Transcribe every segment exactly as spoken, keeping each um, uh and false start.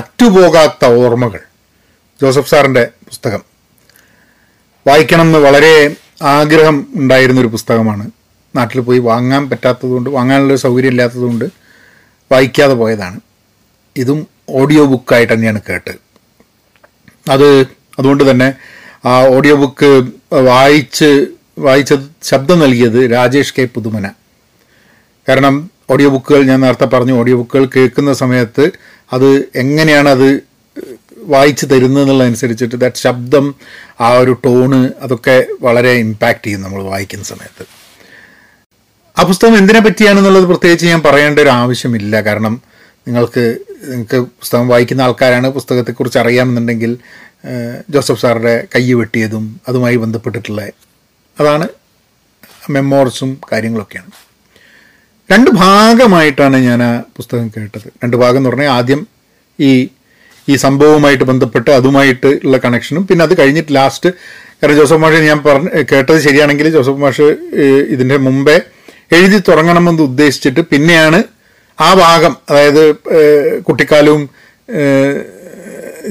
അറ്റുപോകാത്ത ഓർമ്മകൾ, ജോസഫ് സാറിൻ്റെ പുസ്തകം വായിക്കണമെന്ന് വളരെ ആഗ്രഹം ഉണ്ടായിരുന്നൊരു പുസ്തകമാണ്. നാട്ടിൽ പോയി വാങ്ങാൻ പറ്റാത്തതുകൊണ്ട്, വാങ്ങാനുള്ള സൗകര്യം ഇല്ലാത്തതുകൊണ്ട് വായിക്കാതെ പോയതാണ്. ഇതും ഓഡിയോ ബുക്കായിട്ട് തന്നെയാണ് കേട്ടത്. അത് അതുകൊണ്ട് തന്നെ ആ ഓഡിയോ ബുക്ക് വായിച്ച് വായിച്ച ശബ്ദം നൽകിയത് രാജേഷ് കെ പുതുമന. കാരണം ഓഡിയോ ബുക്കുകൾ, ഞാൻ നേരത്തെ പറഞ്ഞു, ഓഡിയോ ബുക്കുകൾ കേൾക്കുന്ന സമയത്ത് അത് എങ്ങനെയാണ് അത് വായിച്ച് തരുന്നതെന്നുള്ളതനുസരിച്ചിട്ട് ദാറ്റ് ശബ്ദം, ആ ഒരു ടോണ്, അതൊക്കെ വളരെ ഇമ്പാക്റ്റ് ചെയ്യും നമ്മൾ വായിക്കുന്ന സമയത്ത്. ആ പുസ്തകം എന്തിനെ പറ്റിയാണെന്നുള്ളത് പ്രത്യേകിച്ച് ഞാൻ പറയേണ്ട ഒരു ആവശ്യമില്ല. കാരണം നിങ്ങൾക്ക് നിങ്ങൾക്ക് പുസ്തകം വായിക്കുന്ന ആൾക്കാരാണ്, പുസ്തകത്തെക്കുറിച്ച് അറിയാമെന്നുണ്ടെങ്കിൽ ജോസഫ് സാറിൻ്റെ കൈ വെട്ടിയതും അതുമായി ബന്ധപ്പെട്ടിട്ടുള്ള അതാണ് മെമ്മോർസും കാര്യങ്ങളൊക്കെയാണ്. രണ്ട് ഭാഗമായിട്ടാണ് ഞാൻ ആ പുസ്തകം കേട്ടത്. രണ്ട് ഭാഗം എന്ന് പറഞ്ഞാൽ ആദ്യം ഈ ഈ സംഭവവുമായിട്ട് ബന്ധപ്പെട്ട് അതുമായിട്ട് ഉള്ള കണക്ഷനും, പിന്നെ അത് കഴിഞ്ഞിട്ട് ലാസ്റ്റ്. കാരണം ജോസഫ് മാഷ് ഞാൻ പറഞ്ഞ് കേട്ടത് ശരിയാണെങ്കിൽ ജോസഫ് മാഷ് ഇതിൻ്റെ മുമ്പേ എഴുതി തുടങ്ങണമെന്ന് ഉദ്ദേശിച്ചിട്ട് പിന്നെയാണ് ആ ഭാഗം, അതായത് കുട്ടിക്കാലവും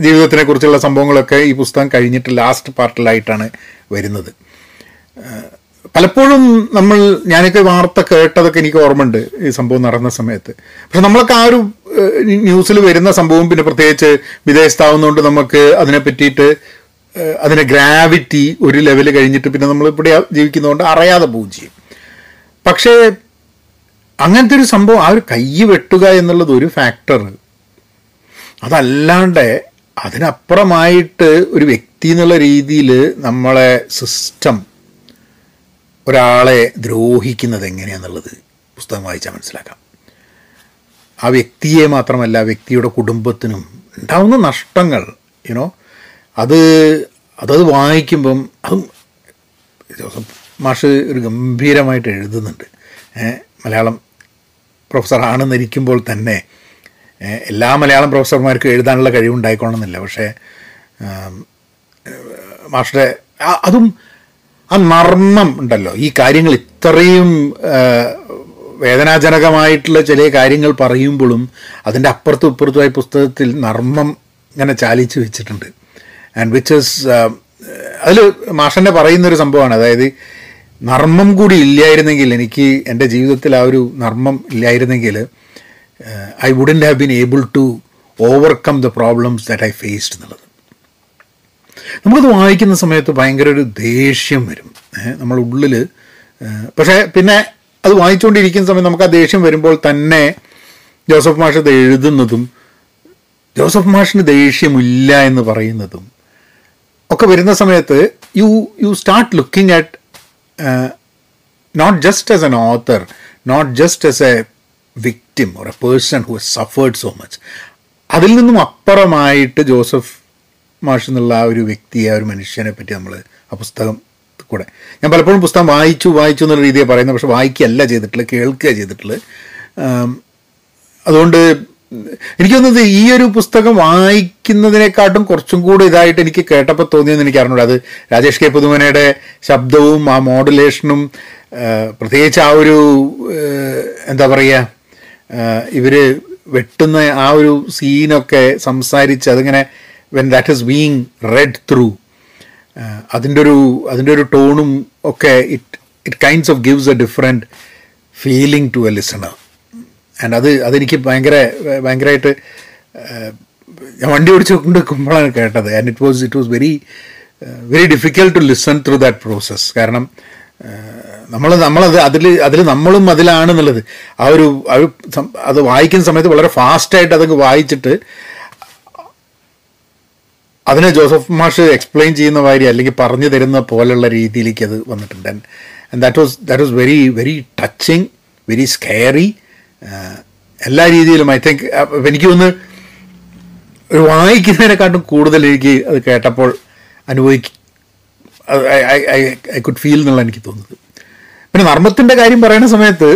ജീവിതത്തിനെ കുറിച്ചുള്ള സംഭവങ്ങളൊക്കെ ഈ പുസ്തകം കഴിഞ്ഞിട്ട് ലാസ്റ്റ് പാർട്ടിലായിട്ടാണ് വരുന്നത്. പലപ്പോഴും നമ്മൾ, ഞാനൊക്കെ വാർത്ത കേട്ടതൊക്കെ എനിക്ക് ഓർമ്മയുണ്ട് ഈ സംഭവം നടന്ന സമയത്ത്. പക്ഷെ നമ്മളൊക്കെ ആ ഒരു ന്യൂസിൽ വരുന്ന സംഭവം, പിന്നെ പ്രത്യേകിച്ച് വിദേശത്താവുന്നതുകൊണ്ട് നമുക്ക് അതിനെ പറ്റിയിട്ട് അതിൻ്റെ ഗ്രാവിറ്റി ഒരു ലെവൽ കഴിഞ്ഞിട്ട് പിന്നെ നമ്മളിവിടെ ജീവിക്കുന്നതുകൊണ്ട് അറിയാതെ പോവുകയും ചെയ്യും. പക്ഷേ അങ്ങനത്തെ ഒരു സംഭവം, ആ ഒരു കൈ വെട്ടുക എന്നുള്ളത് ഒരു ഫാക്ടർ, അതല്ലാണ്ട് അതിനപ്പുറമായിട്ട് ഒരു വ്യക്തി എന്നുള്ള രീതിയിൽ നമ്മളെ സിസ്റ്റം ഒരാളെ ദ്രോഹിക്കുന്നത് എങ്ങനെയാണെന്നുള്ളത് പുസ്തകം വായിച്ചാൽ മനസ്സിലാക്കാം. ആ വ്യക്തിയെ മാത്രമല്ല, വ്യക്തിയുടെ കുടുംബത്തിനും ഉണ്ടാവുന്ന നഷ്ടങ്ങൾ, യുനോ, അത് അതത് വായിക്കുമ്പം അതും ജോസഫ് മാഷ് ഒരു ഗംഭീരമായിട്ട് എഴുതുന്നുണ്ട്. മലയാളം പ്രൊഫസറാണെന്നിരിക്കുമ്പോൾ തന്നെ എല്ലാ മലയാളം പ്രൊഫസർമാർക്കും എഴുതാനുള്ള കഴിവുണ്ടായിക്കോണമെന്നില്ല, പക്ഷേ മാഷുടെ അതും ആ നർമ്മം ഉണ്ടല്ലോ. ഈ കാര്യങ്ങൾ ഇത്രയും വേദനാജനകമായിട്ടുള്ള ചില കാര്യങ്ങൾ പറയുമ്പോഴും അതിൻ്റെ അപ്പുറത്തും ഇപ്പുറത്തുമായി പുസ്തകത്തിൽ നർമ്മം ഇങ്ങനെ ചാലിച്ച് വെച്ചിട്ടുണ്ട്. ആൻഡ് വിച്ച് ഇസ്, അതിൽ മാഷന്നെ പറയുന്നൊരു സംഭവമാണ്, അതായത് നർമ്മം കൂടി ഇല്ലായിരുന്നെങ്കിൽ, എനിക്ക് എൻ്റെ ജീവിതത്തിൽ ആ ഒരു നർമ്മം ഇല്ലായിരുന്നെങ്കിൽ I wouldn't have been able to overcome the problems that I faced എന്നുള്ളത്. നമ്മളത് വായിക്കുന്ന സമയത്ത് ഭയങ്കര ഒരു ദേഷ്യം വരും നമ്മുടെ ഉള്ളിൽ. പക്ഷേ പിന്നെ അത് വായിച്ചുകൊണ്ടിരിക്കുന്ന സമയത്ത് നമുക്ക് ആ ദേഷ്യം വരുമ്പോൾ തന്നെ ജോസഫ് മാഷ് ഇത് എഴുതുന്നതും ജോസഫ് മാഷിന് ദേഷ്യമില്ല എന്ന് പറയുന്നതും ഒക്കെ വരുന്ന സമയത്ത് you you start looking at not just as an author, not just as a victim or a person who has suffered so much. അതിൽ നിന്നും അപ്പുറമായിട്ട് ജോസഫ് മാഷ് എന്നുള്ള ആ ഒരു വ്യക്തിയെ, ആ ഒരു മനുഷ്യനെ പറ്റി നമ്മൾ ആ പുസ്തകം കൂടെ, ഞാൻ പലപ്പോഴും പുസ്തകം വായിച്ചു വായിച്ചു എന്നുള്ള രീതിയെ പറയുന്നത്, പക്ഷെ വായിക്കുകയല്ല ചെയ്തിട്ടുള്ളത്, കേൾക്കുക ചെയ്തിട്ടുള്ളത്. അതുകൊണ്ട് എനിക്ക് തോന്നുന്നത് ഈ ഒരു പുസ്തകം വായിക്കുന്നതിനെക്കാട്ടും കുറച്ചും കൂടെ ഇതായിട്ട് എനിക്ക് കേട്ടപ്പോൾ തോന്നിയെന്ന് എനിക്ക് അറിഞ്ഞൂട. അത് രാജേഷ് കെ പുതുമനയുടെ ശബ്ദവും ആ മോഡുലേഷനും, പ്രത്യേകിച്ച് ആ ഒരു എന്താ പറയുക, ഇവർ വെട്ടുന്ന ആ ഒരു സീനൊക്കെ സംസാരിച്ച് അതിങ്ങനെ when that is being read through, അതിൻ്റെ ഒരു അതിൻ്റെ ഒരു ടോണും ഒക്കെ it it kinds of gives a different feeling to a listener. And അത് അതെനിക്ക് ഭയങ്കര ഭയങ്കരമായിട്ട് ഞാൻ വണ്ടി ഓടിച്ച് കൊണ്ട് നിൽക്കുമ്പോഴാണ് കേട്ടത്. And it was it was very very difficult to listen through that process. കാരണം നമ്മൾ നമ്മളത് അതിൽ അതിൽ നമ്മളും അതിലാണെന്നുള്ളത് ആ ഒരു അത് വായിക്കുന്ന സമയത്ത് വളരെ ഫാസ്റ്റായിട്ട് അതൊക്കെ വായിച്ചിട്ട് അതിനെ ജോസഫ് മാഷ് എക്സ്പ്ലെയിൻ ചെയ്യുന്ന മാതിരി അല്ലെങ്കിൽ പറഞ്ഞു തരുന്ന പോലെയുള്ള രീതിയിലേക്ക് അത് വന്നിട്ടുണ്ട്. And that was that was very very touching, very scary എല്ലാ രീതിയിലും. ഐ തിങ്ക് എനിക്ക് ഒന്ന് വായിക്കുന്നതിനെക്കാട്ടും കൂടുതൽ എനിക്ക് അത് കേട്ടപ്പോൾ അനുഭവിക്കും, ഐ കുഡ് ഫീൽ എന്നുള്ള എനിക്ക് തോന്നുന്നത്. പിന്നെ നർമ്മത്തിൻ്റെ കാര്യം പറയുന്ന സമയത്ത്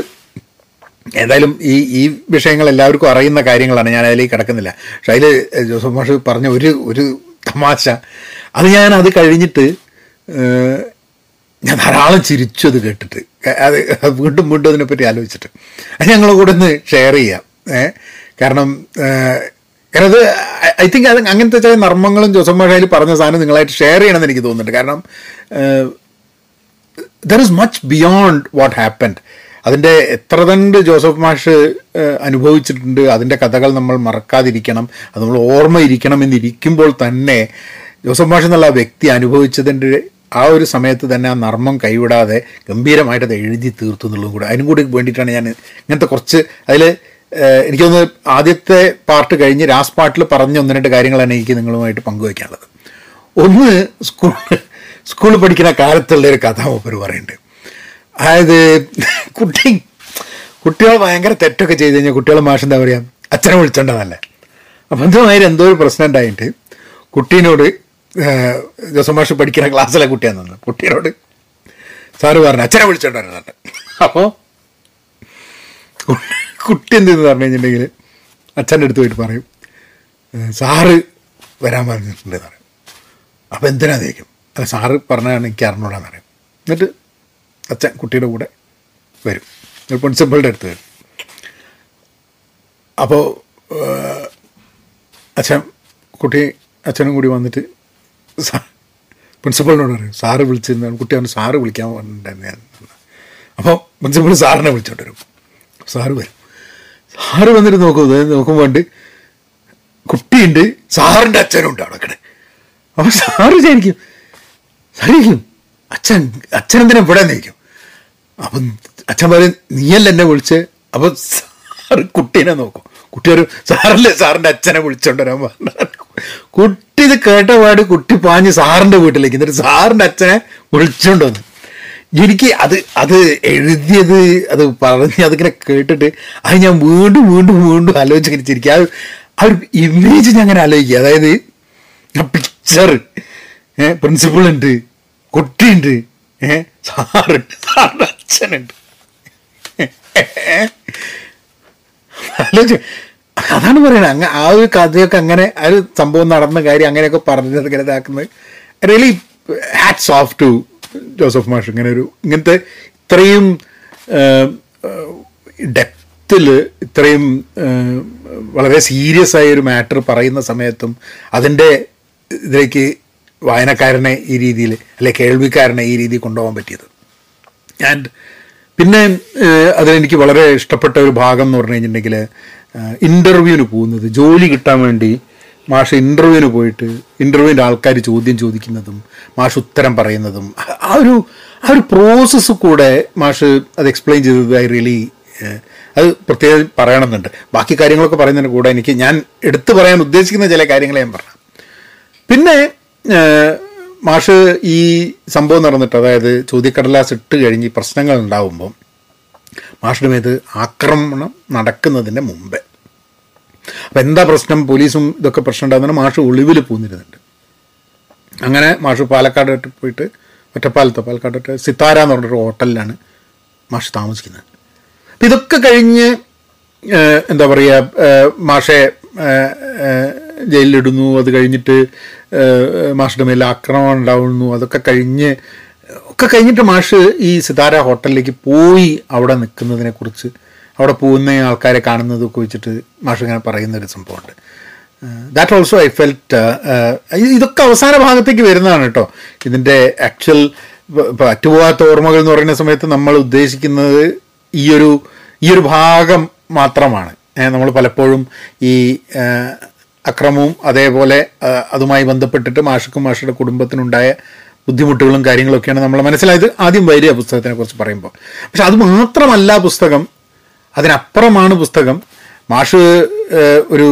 ഏതായാലും ഈ ഈ വിഷയങ്ങൾ എല്ലാവർക്കും അറിയുന്ന കാര്യങ്ങളാണ്, ഞാൻ അതിലേക്ക് കിടക്കുന്നില്ല. പക്ഷെ അതിൽ ജോസഫ് മാഷ് പറഞ്ഞ ഒരു ഒരു തമാശ, അത് ഞാൻ അത് കഴിഞ്ഞിട്ട് ഞാൻ ധാരാളം ചിരിച്ചു അത് കേട്ടിട്ട്, അത് വീണ്ടും വീണ്ടും അതിനെപ്പറ്റി ആലോചിച്ചിട്ട്. അത് ഞങ്ങളുടെ കൂടെ ഒന്ന് ഷെയർ ചെയ്യാം. ഏഹ് കാരണം കാരണം അത് ഐ തിങ്ക് അത് അങ്ങനത്തെ ചില നർമ്മങ്ങളും ജോസഫ് മാഷായിൽ പറഞ്ഞ സാധനം നിങ്ങളായിട്ട് ഷെയർ ചെയ്യണമെന്ന് എനിക്ക് തോന്നുന്നുണ്ട്. കാരണം there is much beyond what happened. അതിൻ്റെ എത്ര തണ്ട് ജോസഫ് മാഷ് അനുഭവിച്ചിട്ടുണ്ട്, അതിൻ്റെ കഥകൾ നമ്മൾ മറക്കാതിരിക്കണം, അത് നമ്മൾ ഓർമ്മയിരിക്കണം എന്നിരിക്കുമ്പോൾ തന്നെ ജോസഫ് മാഷ് എന്നുള്ള വ്യക്തി അനുഭവിച്ചതിൻ്റെ ആ ഒരു സമയത്ത് തന്നെ ആ നർമ്മം കൈവിടാതെ ഗംഭീരമായിട്ട് അത് എഴുതി തീർത്തു എന്നുള്ളതും കൂടെ അതിനും കൂടി വേണ്ടിയിട്ടാണ് ഞാൻ ഇങ്ങനത്തെ കുറച്ച് അതിൽ എനിക്കൊന്ന് ആദ്യത്തെ പാർട്ട് കഴിഞ്ഞ് ലാസ്റ്റ് പാർട്ടിൽ പറഞ്ഞ ഒന്ന് രണ്ട് കാര്യങ്ങളാണ് എനിക്ക് നിങ്ങളുമായിട്ട് പങ്കുവയ്ക്കാനുള്ളത്. ഒന്ന്, സ്കൂൾ സ്കൂളിൽ പഠിക്കുന്ന കാലത്തുള്ള ഒരു കഥ മൂപ്പർ പറയുന്നുണ്ട്. അതായത് കുട്ടി കുട്ടികൾ ഭയങ്കര തെറ്റൊക്കെ ചെയ്ത് കഴിഞ്ഞാൽ കുട്ടികൾ മാഷ് എന്താ പറയുക, അച്ഛനെ വിളിച്ചോണ്ടതല്ലേ. അപ്പം അതുമാതിരി എന്തോ ഒരു പ്രശ്നം ഉണ്ടായിട്ട് കുട്ടീനോട് ജോസഫ് മാഷ് പഠിക്കുന്ന ക്ലാസ്സിലെ കുട്ടിയാണെന്ന് കുട്ടീനോട് സാറ് പറഞ്ഞു അച്ഛനെ വിളിച്ചോണ്ടായിരുന്നു. അപ്പോൾ കുട്ടി എന്തെന്ന് പറഞ്ഞു കഴിഞ്ഞിട്ടുണ്ടെങ്കിൽ അച്ഛൻ്റെ അടുത്ത് പോയിട്ട് പറയും സാറ് വരാൻ പറഞ്ഞിട്ടുണ്ടെന്ന് പറയും. അപ്പോൾ എന്തിനാന്ന് ചോദിക്കും, അല്ല സാറ് പറഞ്ഞതാണ് എനിക്ക് അറിഞ്ഞൂടാന്ന് പറയും. എന്നിട്ട് അച്ഛൻ കുട്ടിയുടെ കൂടെ വരും, പ്രിൻസിപ്പളുടെ അടുത്ത് വരും. അപ്പോൾ അച്ഛൻ കുട്ടി അച്ഛനും കൂടി വന്നിട്ട് സാർ പ്രിൻസിപ്പളിനോട് പറയും സാറ് വിളിച്ചിരുന്നാണ് കുട്ടിയാണ് സാറ് വിളിക്കാൻ പറഞ്ഞിട്ടുണ്ടായിരുന്നു ഞാൻ. അപ്പോൾ പ്രിൻസിപ്പൾ സാറിനെ വിളിച്ചോണ്ട് വരും, സാറ് വരും. സാറ് വന്നിട്ട് നോക്കും, നോക്കുമ്പോണ്ട് കുട്ടിയുണ്ട്, സാറിൻ്റെ അച്ഛനും ഉണ്ട് അവിടെ. അപ്പോൾ സാറ് ശരിക്കും സാരിക്കും അച്ഛൻ അച്ഛനെന്തിനെ ഇവിടെ നിൽക്കും. അപ്പം അച്ഛൻ പറയും നീയല്ല എന്നെ വിളിച്ച്. അപ്പം സാറ് കുട്ടീനെ നോക്കും, കുട്ടി ഒരു സാറല്ലേ സാറിൻ്റെ അച്ഛനെ വിളിച്ചോണ്ട് വരാൻ പറഞ്ഞ കുട്ടി ഇത് കേട്ടപാട് കുട്ടി പാഞ്ഞ് സാറിൻ്റെ വീട്ടിലേക്ക്, എന്നിട്ട് സാറിൻ്റെ അച്ഛനെ വിളിച്ചോണ്ട് വന്നു. എനിക്ക് അത് അത് എഴുതിയത് അത് പറഞ്ഞ് അതിങ്ങനെ കേട്ടിട്ട് അത് ഞാൻ വീണ്ടും വീണ്ടും വീണ്ടും ആലോചിച്ചിരിക്കുക. ആ ആ ഒരു ഇമേജ് ഞാൻ അങ്ങനെ ആലോചിക്കുക. അതായത് ആ പിക്ചർ, ഏഹ് പ്രിൻസിപ്പളുണ്ട്, കുട്ടിയുണ്ട്, ഏഹ് സാറുണ്ട്, സാറിൻ്റെ അച്ഛനുണ്ട്. ആലോചിച്ചു അതാണ് പറയണത്. അങ്ങ് ആ ഒരു കഥയൊക്കെ അങ്ങനെ ആ ഒരു സംഭവം നടന്ന കാര്യം അങ്ങനെയൊക്കെ പറഞ്ഞത് ഇങ്ങനെ ഇതാക്കുന്നത് really hats off to Joseph മാഷ്. ഇങ്ങനെ ഒരു ഇങ്ങനത്തെ ഇത്രയും ഡെപ്തിൽ ഇത്രയും വളരെ സീരിയസ് ആയൊരു മാറ്റർ പറയുന്ന സമയത്തും അതിൻ്റെ ഇതിലേക്ക് വായനക്കാരനെ ഈ രീതിയിൽ അല്ലെ കേൾവിക്കാരനെ ഈ രീതിയിൽ കൊണ്ടുപോകാൻ പറ്റിയത്. ആൻഡ് പിന്നെ അതിലെനിക്ക് വളരെ ഇഷ്ടപ്പെട്ട ഒരു ഭാഗം എന്ന് പറഞ്ഞു കഴിഞ്ഞിട്ടുണ്ടെങ്കിൽ ഇൻ്റർവ്യൂവിന് പോകുന്നത്, ജോലി കിട്ടാൻ വേണ്ടി മാഷ് ഇൻ്റർവ്യൂവിന് പോയിട്ട് ഇൻ്റർവ്യൂവിൻ്റെ ആൾക്കാർ ചോദ്യം ചോദിക്കുന്നതും മാഷ് ഉത്തരം പറയുന്നതും ആ ഒരു ആ ഒരു പ്രോസസ്സ് കൂടെ മാഷ് അത് എക്സ്പ്ലെയിൻ ചെയ്തത് ഐ റിയലി അത് പ്രത്യേകം പറയണമെന്നുണ്ട്. ബാക്കി കാര്യങ്ങളൊക്കെ പറയുന്നതിന് കൂടെ എനിക്ക് ഞാൻ എടുത്തു പറയാൻ ഉദ്ദേശിക്കുന്ന ചില കാര്യങ്ങളെ ഞാൻ പറഞ്ഞു. പിന്നെ മാഷ് ഈ സംഭവം നടന്നിട്ട്, അതായത് ചോദ്യക്കടലാസ് ഇട്ട് കഴിഞ്ഞ് പ്രശ്നങ്ങൾ ഉണ്ടാവുമ്പം മാഷിൻ്റെ മേത്ത് ആക്രമണം നടക്കുന്നതിൻ്റെ മുമ്പേ അപ്പം എന്താ പ്രശ്നം, പോലീസും ഇതൊക്കെ പ്രശ്നം ഉണ്ടാകുന്ന മാഷ് ഒളിവിൽ പോന്നിരുന്നുണ്ട്. അങ്ങനെ മാഷ് പാലക്കാട് പോയിട്ട് ഒറ്റപ്പാലത്ത് പാലക്കാട് സിത്താര എന്ന് പറഞ്ഞൊരു ഹോട്ടലിലാണ് മാഷ് താമസിക്കുന്നത്. അപ്പം ഇതൊക്കെ കഴിഞ്ഞ് എന്താ പറയുക മാഷെ ജയിലിലിടുന്നു, അത് കഴിഞ്ഞിട്ട് മാഷിൻ്റെ മേലെ ആക്രമണം ഉണ്ടാവുന്നു, അതൊക്കെ കഴിഞ്ഞ് ഒക്കെ കഴിഞ്ഞിട്ട് മാഷ് ഈ സിതാര ഹോട്ടലിലേക്ക് പോയി അവിടെ നിൽക്കുന്നതിനെക്കുറിച്ച് അവിടെ പോകുന്ന ആൾക്കാരെ കാണുന്നതൊക്കെ വെച്ചിട്ട് മാഷ് ഇങ്ങനെ പറയുന്നൊരു സംഭവമുണ്ട്. ദാറ്റ് ഓൾസോ ഐ ഫെൽറ്റ് ഇതൊക്കെ അവസാന ഭാഗത്തേക്ക് വരുന്നതാണ് കേട്ടോ. ഇതിൻ്റെ ആക്ച്വൽ ഇപ്പോൾ അറ്റുപോകാത്ത ഓർമ്മകൾ എന്ന് പറയുന്ന സമയത്ത് നമ്മൾ ഉദ്ദേശിക്കുന്നത് ഈയൊരു ഈയൊരു ഭാഗം മാത്രമാണ്. നമ്മൾ പലപ്പോഴും ഈ അക്രമവും അതേപോലെ അതുമായി ബന്ധപ്പെട്ടിട്ട് മാഷക്കും മാഷയുടെ കുടുംബത്തിനുണ്ടായ ബുദ്ധിമുട്ടുകളും കാര്യങ്ങളൊക്കെയാണ് നമ്മൾ മനസ്സിലായത് ആദ്യം വരിക പുസ്തകത്തിനെക്കുറിച്ച് പറയുമ്പോൾ. പക്ഷെ അത് മാത്രമല്ല പുസ്തകം, അതിനപ്പുറമാണ് പുസ്തകം. മാഷ് ഒരു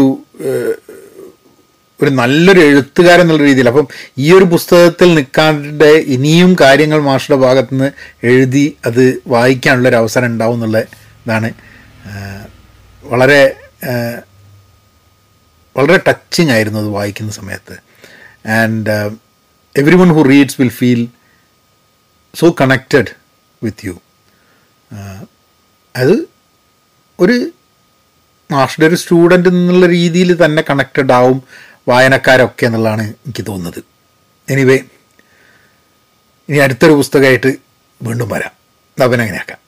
ഒരു നല്ലൊരു എഴുത്തുകാരൻ എന്നുള്ള രീതിയിൽ അപ്പം ഈ ഒരു പുസ്തകത്തിൽ നിൽക്കാതെ ഇനിയും കാര്യങ്ങൾ മാഷയുടെ ഭാഗത്തു നിന്ന് എഴുതി അത് വായിക്കാനുള്ളൊരു അവസരം ഉണ്ടാവും എന്നുള്ള ഇതാണ്. വളരെ വളരെ ടച്ചിങ് ആയിരുന്നു അത് വായിക്കുന്ന സമയത്ത്. And everyone who reads will feel so connected with you. അത് ഒരു മാഷ്ടെ ഒരു സ്റ്റുഡൻ്റ് എന്നുള്ള രീതിയിൽ തന്നെ കണക്റ്റഡ് ആവും വായനക്കാരൊക്കെ എന്നുള്ളതാണ് എനിക്ക് തോന്നുന്നത്. എനിവേ, ഇനി അടുത്തൊരു പുസ്തകമായിട്ട് വീണ്ടും വരാം. അപ്പം അങ്ങനെയാക്കാം.